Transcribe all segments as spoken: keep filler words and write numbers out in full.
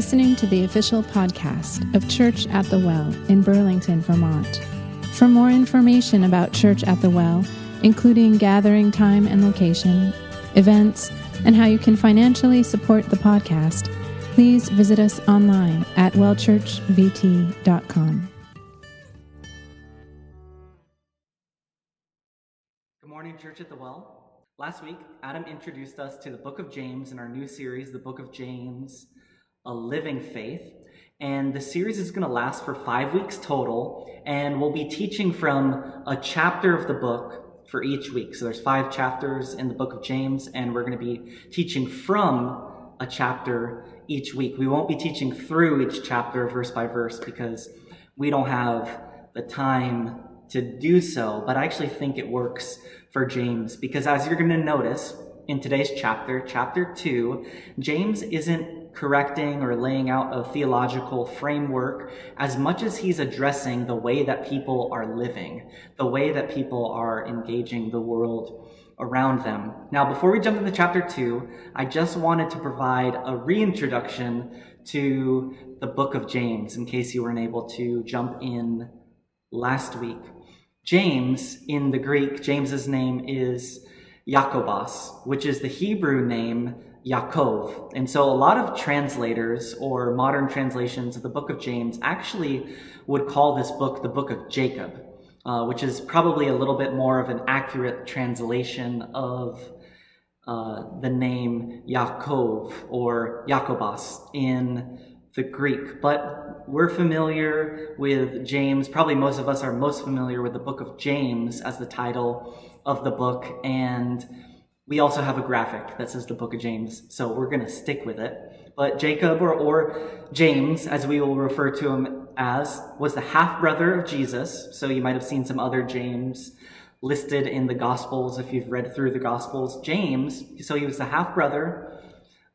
listening to the official podcast of Church at the Well in Burlington, Vermont. For more information about Church at the Well, including gathering time and location, events, and how you can financially support the podcast, please visit us online at well church v t dot com. Good morning, Church at the Well. Last week, Adam introduced us to the Book of James in our new series, the Book of James, A Living Faith. And the series is going to last for five weeks total, and we'll be teaching from a chapter of the book for each week. So there's five chapters in the Book of James, and we're going to be teaching from a chapter each week. We won't be teaching through each chapter verse by verse because we don't have the time to do so, but I actually think it works for James because, as you're going to notice in today's chapter, chapter two, James isn't correcting or laying out a theological framework as much as he's addressing the way that people are living, the way that people are engaging the world around them. Now, before we jump into chapter two, I just wanted to provide a reintroduction to the Book of James in case you weren't able to jump in last week. James, in the Greek, James's name is Yakobos, which is the Hebrew name Yaakov. And so a lot of translators or modern translations of the Book of James actually would call this book the Book of Jacob, uh, which is probably a little bit more of an accurate translation of uh, the name Yaakov or Iakobos in the Greek. But we're familiar with James, probably most of us are most familiar with the Book of James as the title of the book, and we also have a graphic that says the Book of James, so we're going to stick with it. But Jacob, or, or James, as we will refer to him as, was the half-brother of Jesus, so you might have seen some other James listed in the Gospels if you've read through the Gospels. James, so he was the half-brother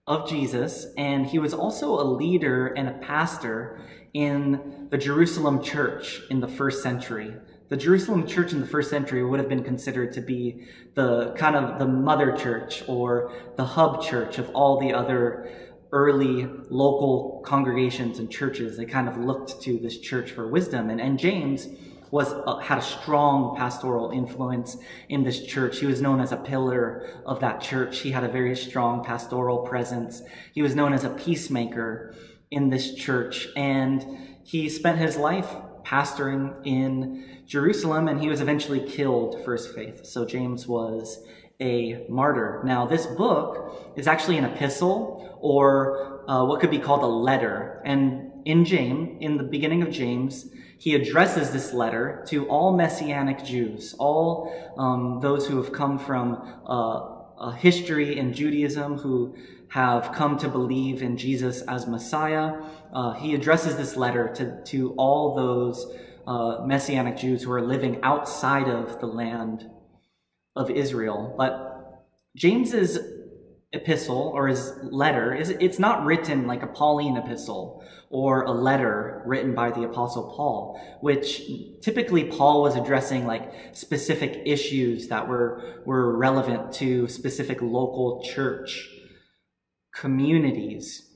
of Jesus, and he was also a leader and a pastor in the Jerusalem church in the first century. The Jerusalem church in the first century would have been considered to be the kind of the mother church or the hub church of all the other early local congregations and churches. They kind of looked to this church for wisdom, and, and James was uh, had a strong pastoral influence in this church. He was known as a pillar of that church. He had a very strong pastoral presence. He was known as a peacemaker in this church, and he spent his life pastoring in Jerusalem, and he was eventually killed for his faith. So James was a martyr. Now, this book is actually an epistle, or uh, what could be called a letter, and in James, in the beginning of James, he addresses this letter to all Messianic Jews, all um, those who have come from uh, a history in Judaism, who have come to believe in Jesus as Messiah. Uh, he addresses this letter to, to all those uh, Messianic Jews who are living outside of the land of Israel. But James's epistle, or his letter, is it's not written like a Pauline epistle or a letter written by the Apostle Paul, which typically Paul was addressing like specific issues that were were relevant to specific local church communities.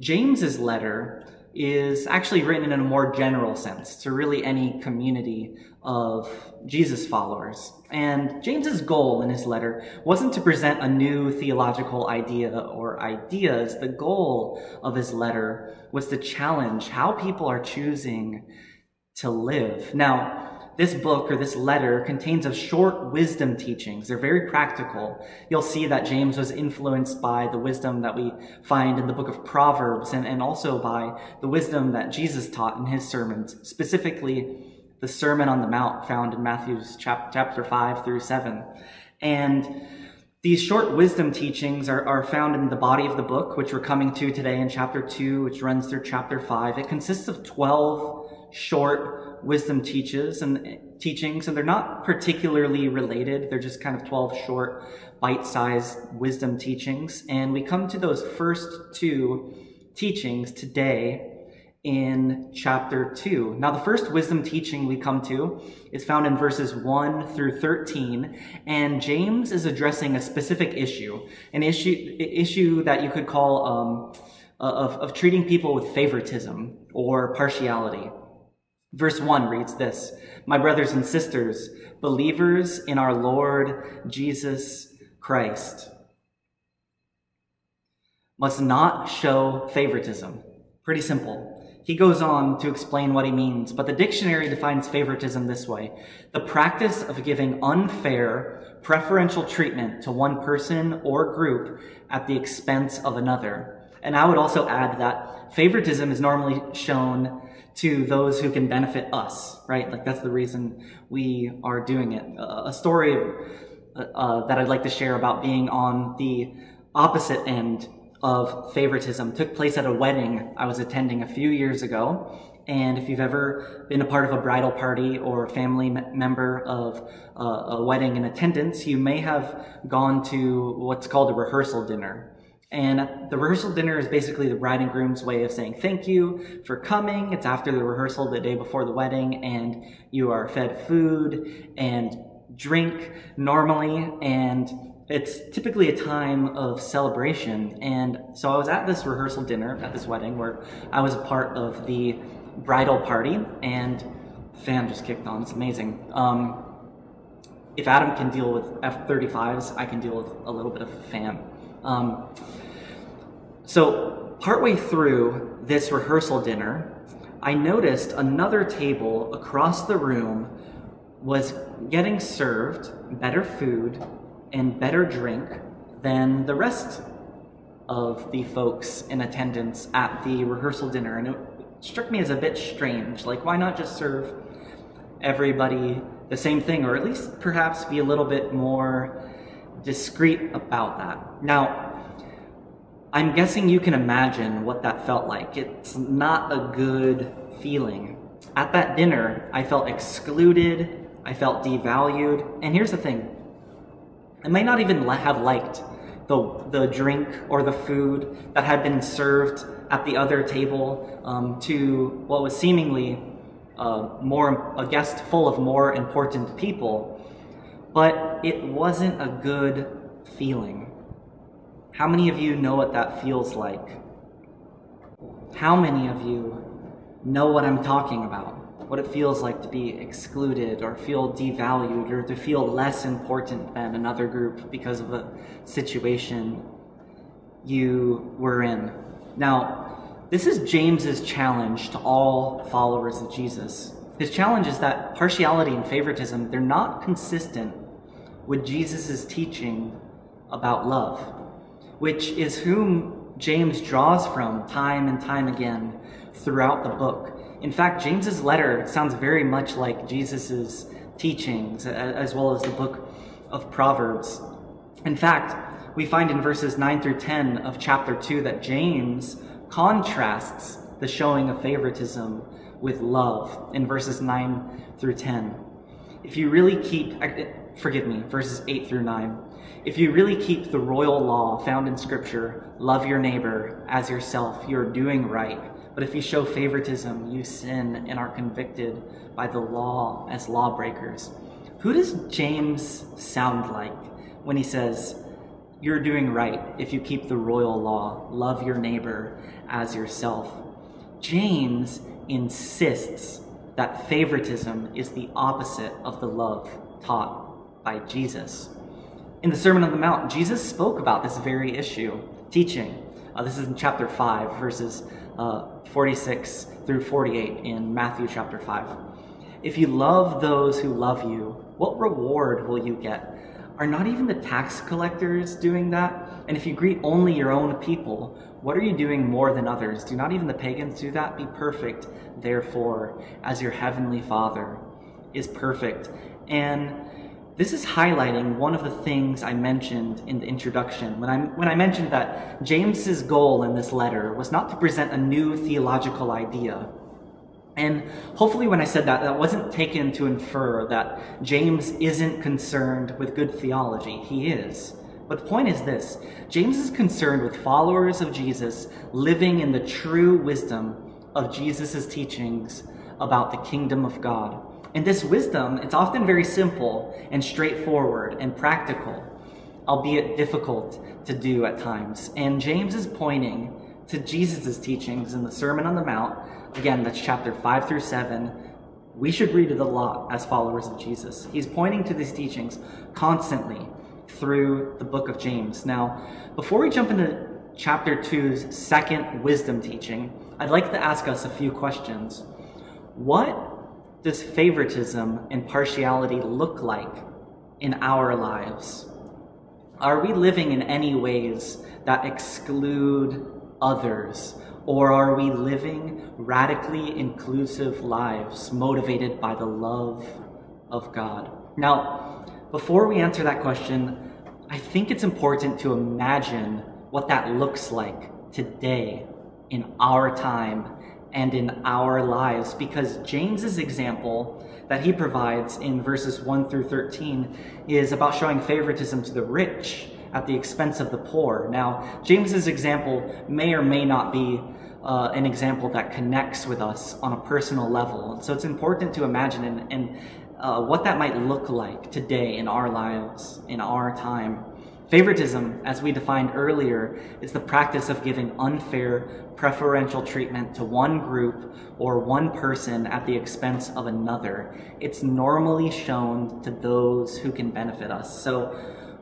James's letter is actually written in a more general sense to really any community of Jesus followers. And James's goal in his letter wasn't to present a new theological idea or ideas. The goal of his letter was to challenge how people are choosing to live. Now, this book or this letter contains of short wisdom teachings. They're very practical. You'll see that James was influenced by the wisdom that we find in the book of Proverbs, and, and also by the wisdom that Jesus taught in his sermons, specifically the Sermon on the Mount found in Matthew's chap- chapter five through seven. And these short wisdom teachings are, are found in the body of the book, which we're coming to today in chapter two, which runs through chapter five. It consists of twelve short wisdom teaches and teachings, and they're not particularly related. They're just kind of twelve short, bite-sized wisdom teachings. And we come to those first two teachings today in chapter two. Now, the first wisdom teaching we come to is found in verses one through thirteen, and James is addressing a specific issue, an issue, issue that you could call um, of, of treating people with favoritism or partiality. Verse one reads this: "My brothers and sisters, believers in our Lord Jesus Christ, must not show favoritism." Pretty simple. He goes on to explain what he means, but the dictionary defines favoritism this way: the practice of giving unfair, preferential treatment to one person or group at the expense of another. And I would also add that favoritism is normally shown to those who can benefit us, right? Like, that's the reason we are doing it. A story uh, that I'd like to share about being on the opposite end of favoritism took place at a wedding I was attending a few years ago. And if you've ever been a part of a bridal party or a family member of uh, a wedding in attendance, you may have gone to what's called a rehearsal dinner. And the rehearsal dinner is basically the bride and groom's way of saying thank you for coming. It's after the rehearsal, the day before the wedding, and you are fed food and drink normally. And it's typically a time of celebration. And so I was at this rehearsal dinner at this wedding where I was a part of the bridal party, and the fan just kicked on. It's amazing. Um, if Adam can deal with F thirty-fives, I can deal with a little bit of a fan. Um, so partway through this rehearsal dinner, I noticed another table across the room was getting served better food and better drink than the rest of the folks in attendance at the rehearsal dinner. And it struck me as a bit strange. Like, why not just serve everybody the same thing, or at least perhaps be a little bit more discreet about that? Now, I'm guessing you can imagine what that felt like. It's not a good feeling. At that dinner, I felt excluded, I felt devalued, and here's the thing, I may not even have liked the the drink or the food that had been served at the other table um, to what was seemingly uh, more a guest full of more important people. But it wasn't a good feeling. How many of you know what that feels like? How many of you know what I'm talking about? What it feels like to be excluded or feel devalued or to feel less important than another group because of a situation you were in. Now, this is James's challenge to all followers of Jesus. His challenge is that partiality and favoritism, they're not consistent with Jesus' teaching about love, which is whom James draws from time and time again throughout the book. In fact, James's letter sounds very much like Jesus' teachings, as well as the book of Proverbs. In fact, we find in verses nine through ten of chapter two that James contrasts the showing of favoritism with love in verses nine through ten. If you really keep, forgive me, verses eight through nine. If you really keep the royal law found in Scripture, love your neighbor as yourself, you're doing right. But if you show favoritism, you sin and are convicted by the law as lawbreakers. Who does James sound like when he says, you're doing right if you keep the royal law, love your neighbor as yourself? James insists that favoritism is the opposite of the love taught by Jesus. In the Sermon on the Mount, Jesus spoke about this very issue, teaching. Uh, this is in chapter five, verses uh, forty-six through forty-eight in Matthew chapter five. If you love those who love you, what reward will you get? Are not even the tax collectors doing that? And if you greet only your own people, what are you doing more than others? Do not even the pagans do that? Be perfect, therefore, as your heavenly Father is perfect. And this is highlighting one of the things I mentioned in the introduction, when I when I mentioned that James's goal in this letter was not to present a new theological idea. And hopefully when I said that, that wasn't taken to infer that James isn't concerned with good theology. He is. But the point is this: James is concerned with followers of Jesus living in the true wisdom of Jesus' teachings about the kingdom of God. And this wisdom, it's often very simple and straightforward and practical, albeit difficult to do at times. And James is pointing to Jesus' teachings in the Sermon on the Mount, again, that's chapter five through seven, we should read it a lot as followers of Jesus. He's pointing to these teachings constantly through the book of James. Now, before we jump into chapter two's second wisdom teaching, I'd like to ask us a few questions. What does favoritism and partiality look like in our lives? Are we living in any ways that exclude others, or are we living radically inclusive lives motivated by the love of God? Now, before we answer that question, I think it's important to imagine what that looks like today in our time and in our lives, because James's example that he provides in verses one through thirteen is about showing favoritism to the rich at the expense of the poor. Now, James's example may or may not be uh, an example that connects with us on a personal level. So it's important to imagine and, and uh, what that might look like today in our lives, in our time. Favoritism, as we defined earlier, is the practice of giving unfair, preferential treatment to one group or one person at the expense of another. It's normally shown to those who can benefit us. So,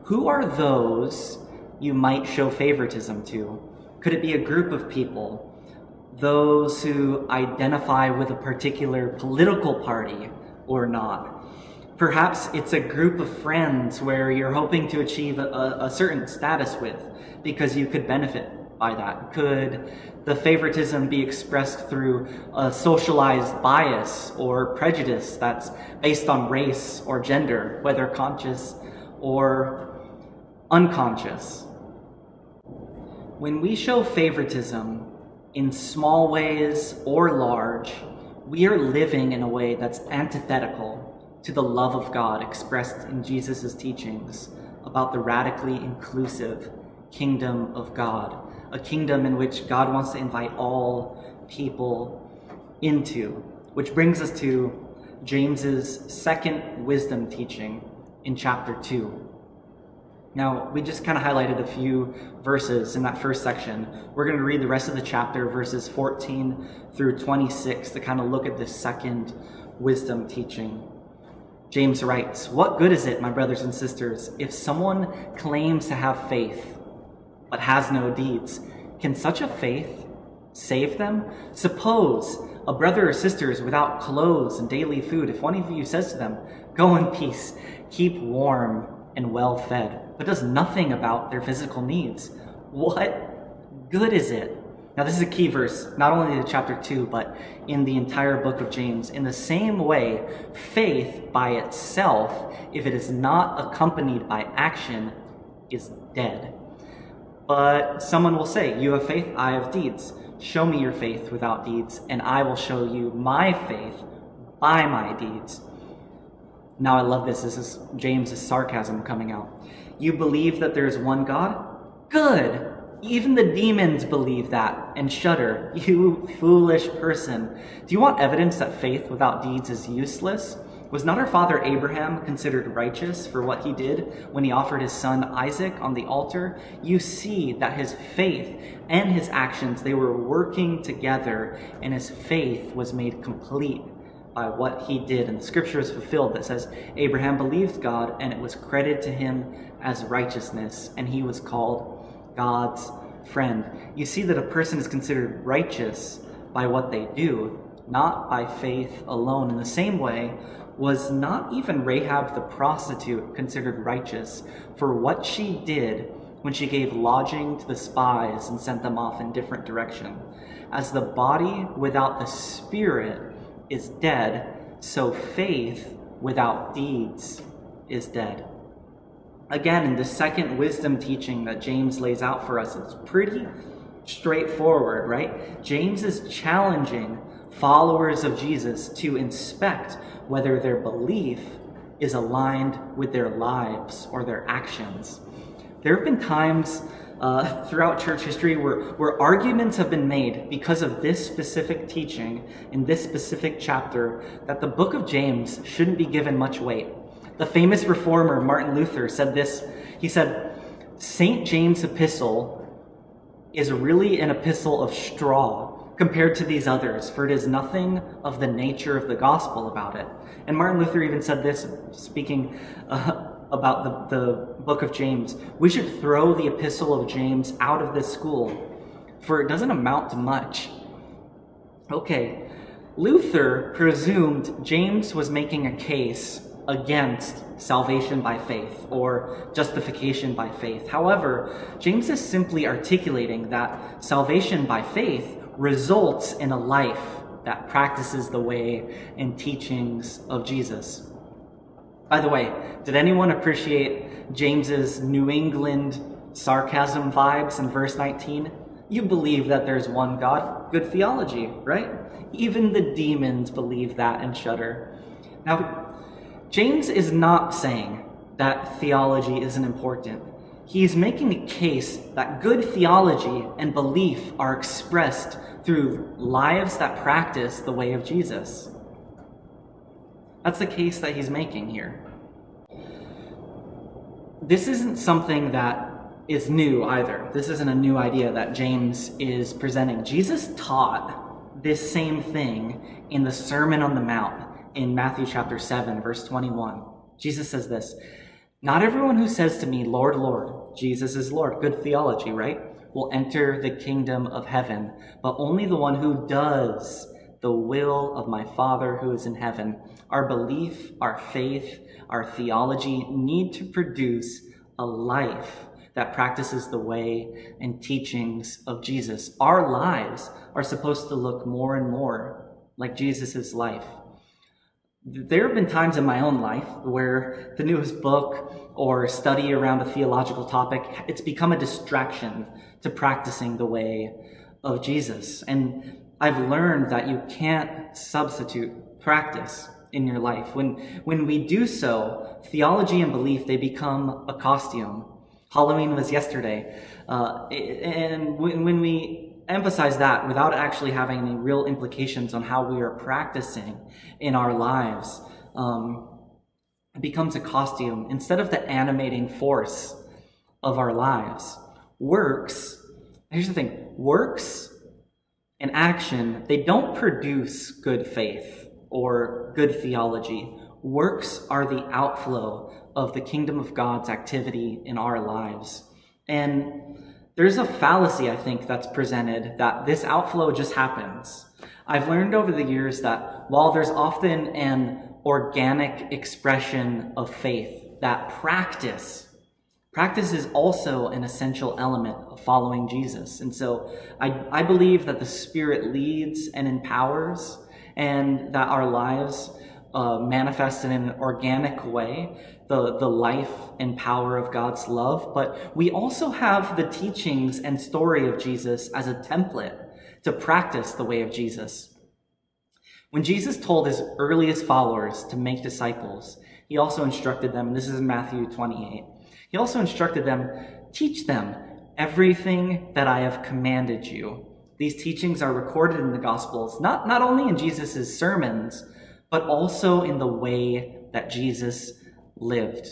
who are those you might show favoritism to? Could it be a group of people? Those who identify with a particular political party or not? Perhaps it's a group of friends where you're hoping to achieve a, a certain status with because you could benefit by that. Could the favoritism be expressed through a socialized bias or prejudice that's based on race or gender, whether conscious or unconscious? When we show favoritism in small ways or large, we are living in a way that's antithetical to the love of God expressed in Jesus' teachings about the radically inclusive kingdom of God, a kingdom in which God wants to invite all people into. Which brings us to James's second wisdom teaching in chapter two. Now, we just kind of highlighted a few verses in that first section. We're going to read the rest of the chapter, verses fourteen through twenty-six, to kind of look at this second wisdom teaching. James writes, "What good is it, my brothers and sisters, if someone claims to have faith but has no deeds? Can such a faith save them? Suppose a brother or sister is without clothes and daily food. If one of you says to them, 'Go in peace, keep warm and well fed,' but does nothing about their physical needs, what good is it?" Now, this is a key verse, not only in chapter two, but in the entire book of James. In the same way, faith by itself, if it is not accompanied by action, is dead. But someone will say, "You have faith, I have deeds. Show me your faith without deeds, and I will show you my faith by my deeds." Now, I love this. This is James's sarcasm coming out. "You believe that there is one God? Good! Even the demons believe that and shudder. You foolish person. Do you want evidence that faith without deeds is useless? Was not our father Abraham considered righteous for what he did when he offered his son Isaac on the altar? You see that his faith and his actions, they were working together, and his faith was made complete by what he did. And the scripture is fulfilled that says, 'Abraham believed God, and it was credited to him as righteousness, and he was called God's friend.' You see that a person is considered righteous by what they do, not by faith alone. In the same way, was not even Rahab the prostitute considered righteous for what she did when she gave lodging to the spies and sent them off in different direction? As the body without the spirit is dead, so faith without deeds is dead." Again, in the second wisdom teaching that James lays out for us, it's pretty straightforward, right? James is challenging followers of Jesus to inspect whether their belief is aligned with their lives or their actions. There have been times Uh, throughout church history where, where arguments have been made because of this specific teaching in this specific chapter that the book of James shouldn't be given much weight. The famous reformer Martin Luther said this. He said, "Saint James' epistle is really an epistle of straw compared to these others, for it is nothing of the nature of the gospel about it. And Martin Luther even said this, speaking uh, about the, the book of James: we should throw the epistle of James out of this school, for it doesn't amount to much. Okay, Luther presumed James was making a case against salvation by faith or justification by faith. However, James is simply articulating that salvation by faith results in a life that practices the way and teachings of Jesus. By the way, did anyone appreciate James's New England sarcasm vibes in verse nineteen? You believe that there's one God. Good theology, right? Even the demons believe that and shudder. Now, James is not saying that theology isn't important. He is making a case that good theology and belief are expressed through lives that practice the way of Jesus. That's the case that he's making here. This isn't something that is new either. This isn't a new idea that James is presenting. Jesus taught this same thing in the Sermon on the Mount in Matthew chapter seven, verse twenty-one. Jesus says this: "Not everyone who says to me, 'Lord, Lord,'" Jesus is Lord, good theology, right? "will enter the kingdom of heaven, but only the one who does the will of my Father who is in heaven." Our belief, our faith, our theology need to produce a life that practices the way and teachings of Jesus. Our lives are supposed to look more and more like Jesus's life. There have been times in my own life where the newest book or study around a theological topic, it's become a distraction to practicing the way of Jesus. And I've learned that you can't substitute practice in your life. When when we do so, theology and belief, they become a costume. Halloween was yesterday. Uh, and when, when we emphasize that without actually having any real implications on how we are practicing in our lives, um, it becomes a costume instead of the animating force of our lives. Works, here's the thing, works and action, they don't produce good faith or good theology. Works are the outflow of the kingdom of God's activity in our lives. And there's a fallacy, I think, that's presented that this outflow just happens. I've learned over the years that while there's often an organic expression of faith, that practice Practice is also an essential element of following Jesus. And so I, I believe that the Spirit leads and empowers, and that our lives uh, manifest in an organic way the, the life and power of God's love. But we also have the teachings and story of Jesus as a template to practice the way of Jesus. When Jesus told his earliest followers to make disciples, he also instructed them, and this is in Matthew twenty-eight, he also instructed them, "Teach them everything that I have commanded you." These teachings are recorded in the Gospels, not, not only in Jesus' sermons, but also in the way that Jesus lived.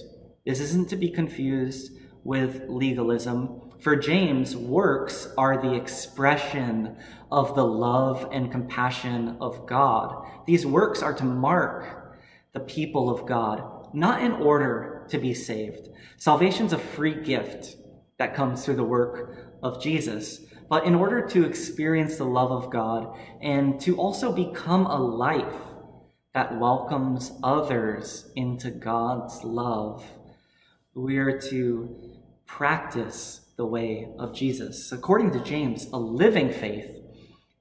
This isn't to be confused with legalism. For James, works are the expression of the love and compassion of God. These works are to mark the people of God, not in order to be saved. Salvation's a free gift that comes through the work of Jesus. But in order to experience the love of God and to also become a life that welcomes others into God's love, we are to practice the way of Jesus. According to James, a living faith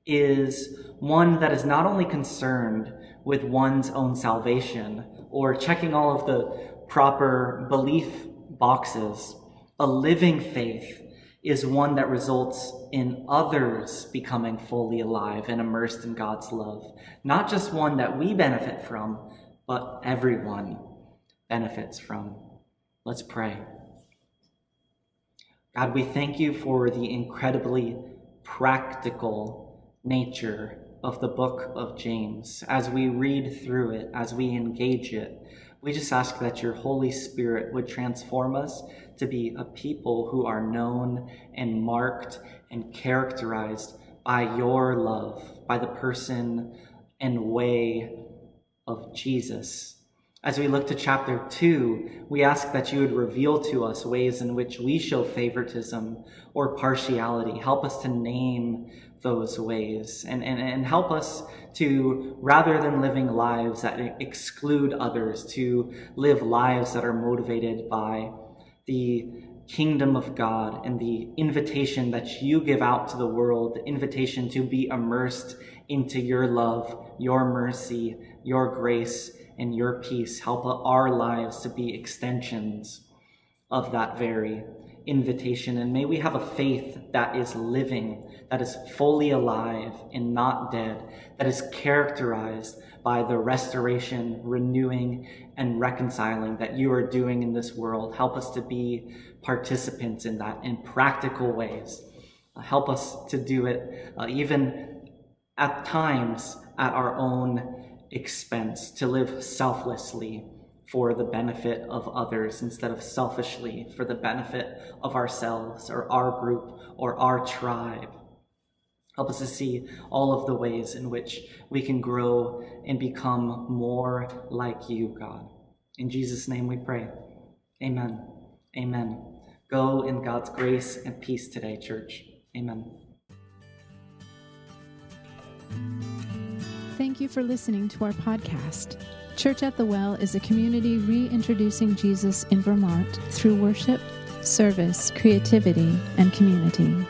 is one that is not only concerned with one's own salvation or checking all of the proper belief boxes. A living faith is one that results in others becoming fully alive and immersed in God's love. Not just one that we benefit from, but everyone benefits from. Let's pray. God, we thank you for the incredibly practical nature of the book of James. As we read through it, as we engage it, We just ask that your Holy Spirit would transform us to be a people who are known and marked and characterized by your love, by the person and way of Jesus. As we look to chapter two, we ask that you would reveal to us ways in which we show favoritism or partiality. Help us to name those ways and, and, and help us to, rather than living lives that exclude others, to live lives that are motivated by the kingdom of God and the invitation that you give out to the world, the invitation to be immersed into your love, your mercy, your grace, and your peace. Help our lives to be extensions of that very invitation. And may we have a faith that is living, that is fully alive and not dead, that is characterized by the restoration, renewing, and reconciling that you are doing in this world. Help us to be participants in that in practical ways. Help us to do it uh, even at times at our own expense, to live selflessly for the benefit of others instead of selfishly for the benefit of ourselves or our group or our tribe. Help us to see all of the ways in which we can grow and become more like you, God. In Jesus' name we pray. Amen. Amen. Go in God's grace and peace today, church. Amen. Thank you for listening to our podcast. Church at the Well is a community reintroducing Jesus in Vermont through worship, service, creativity, and community.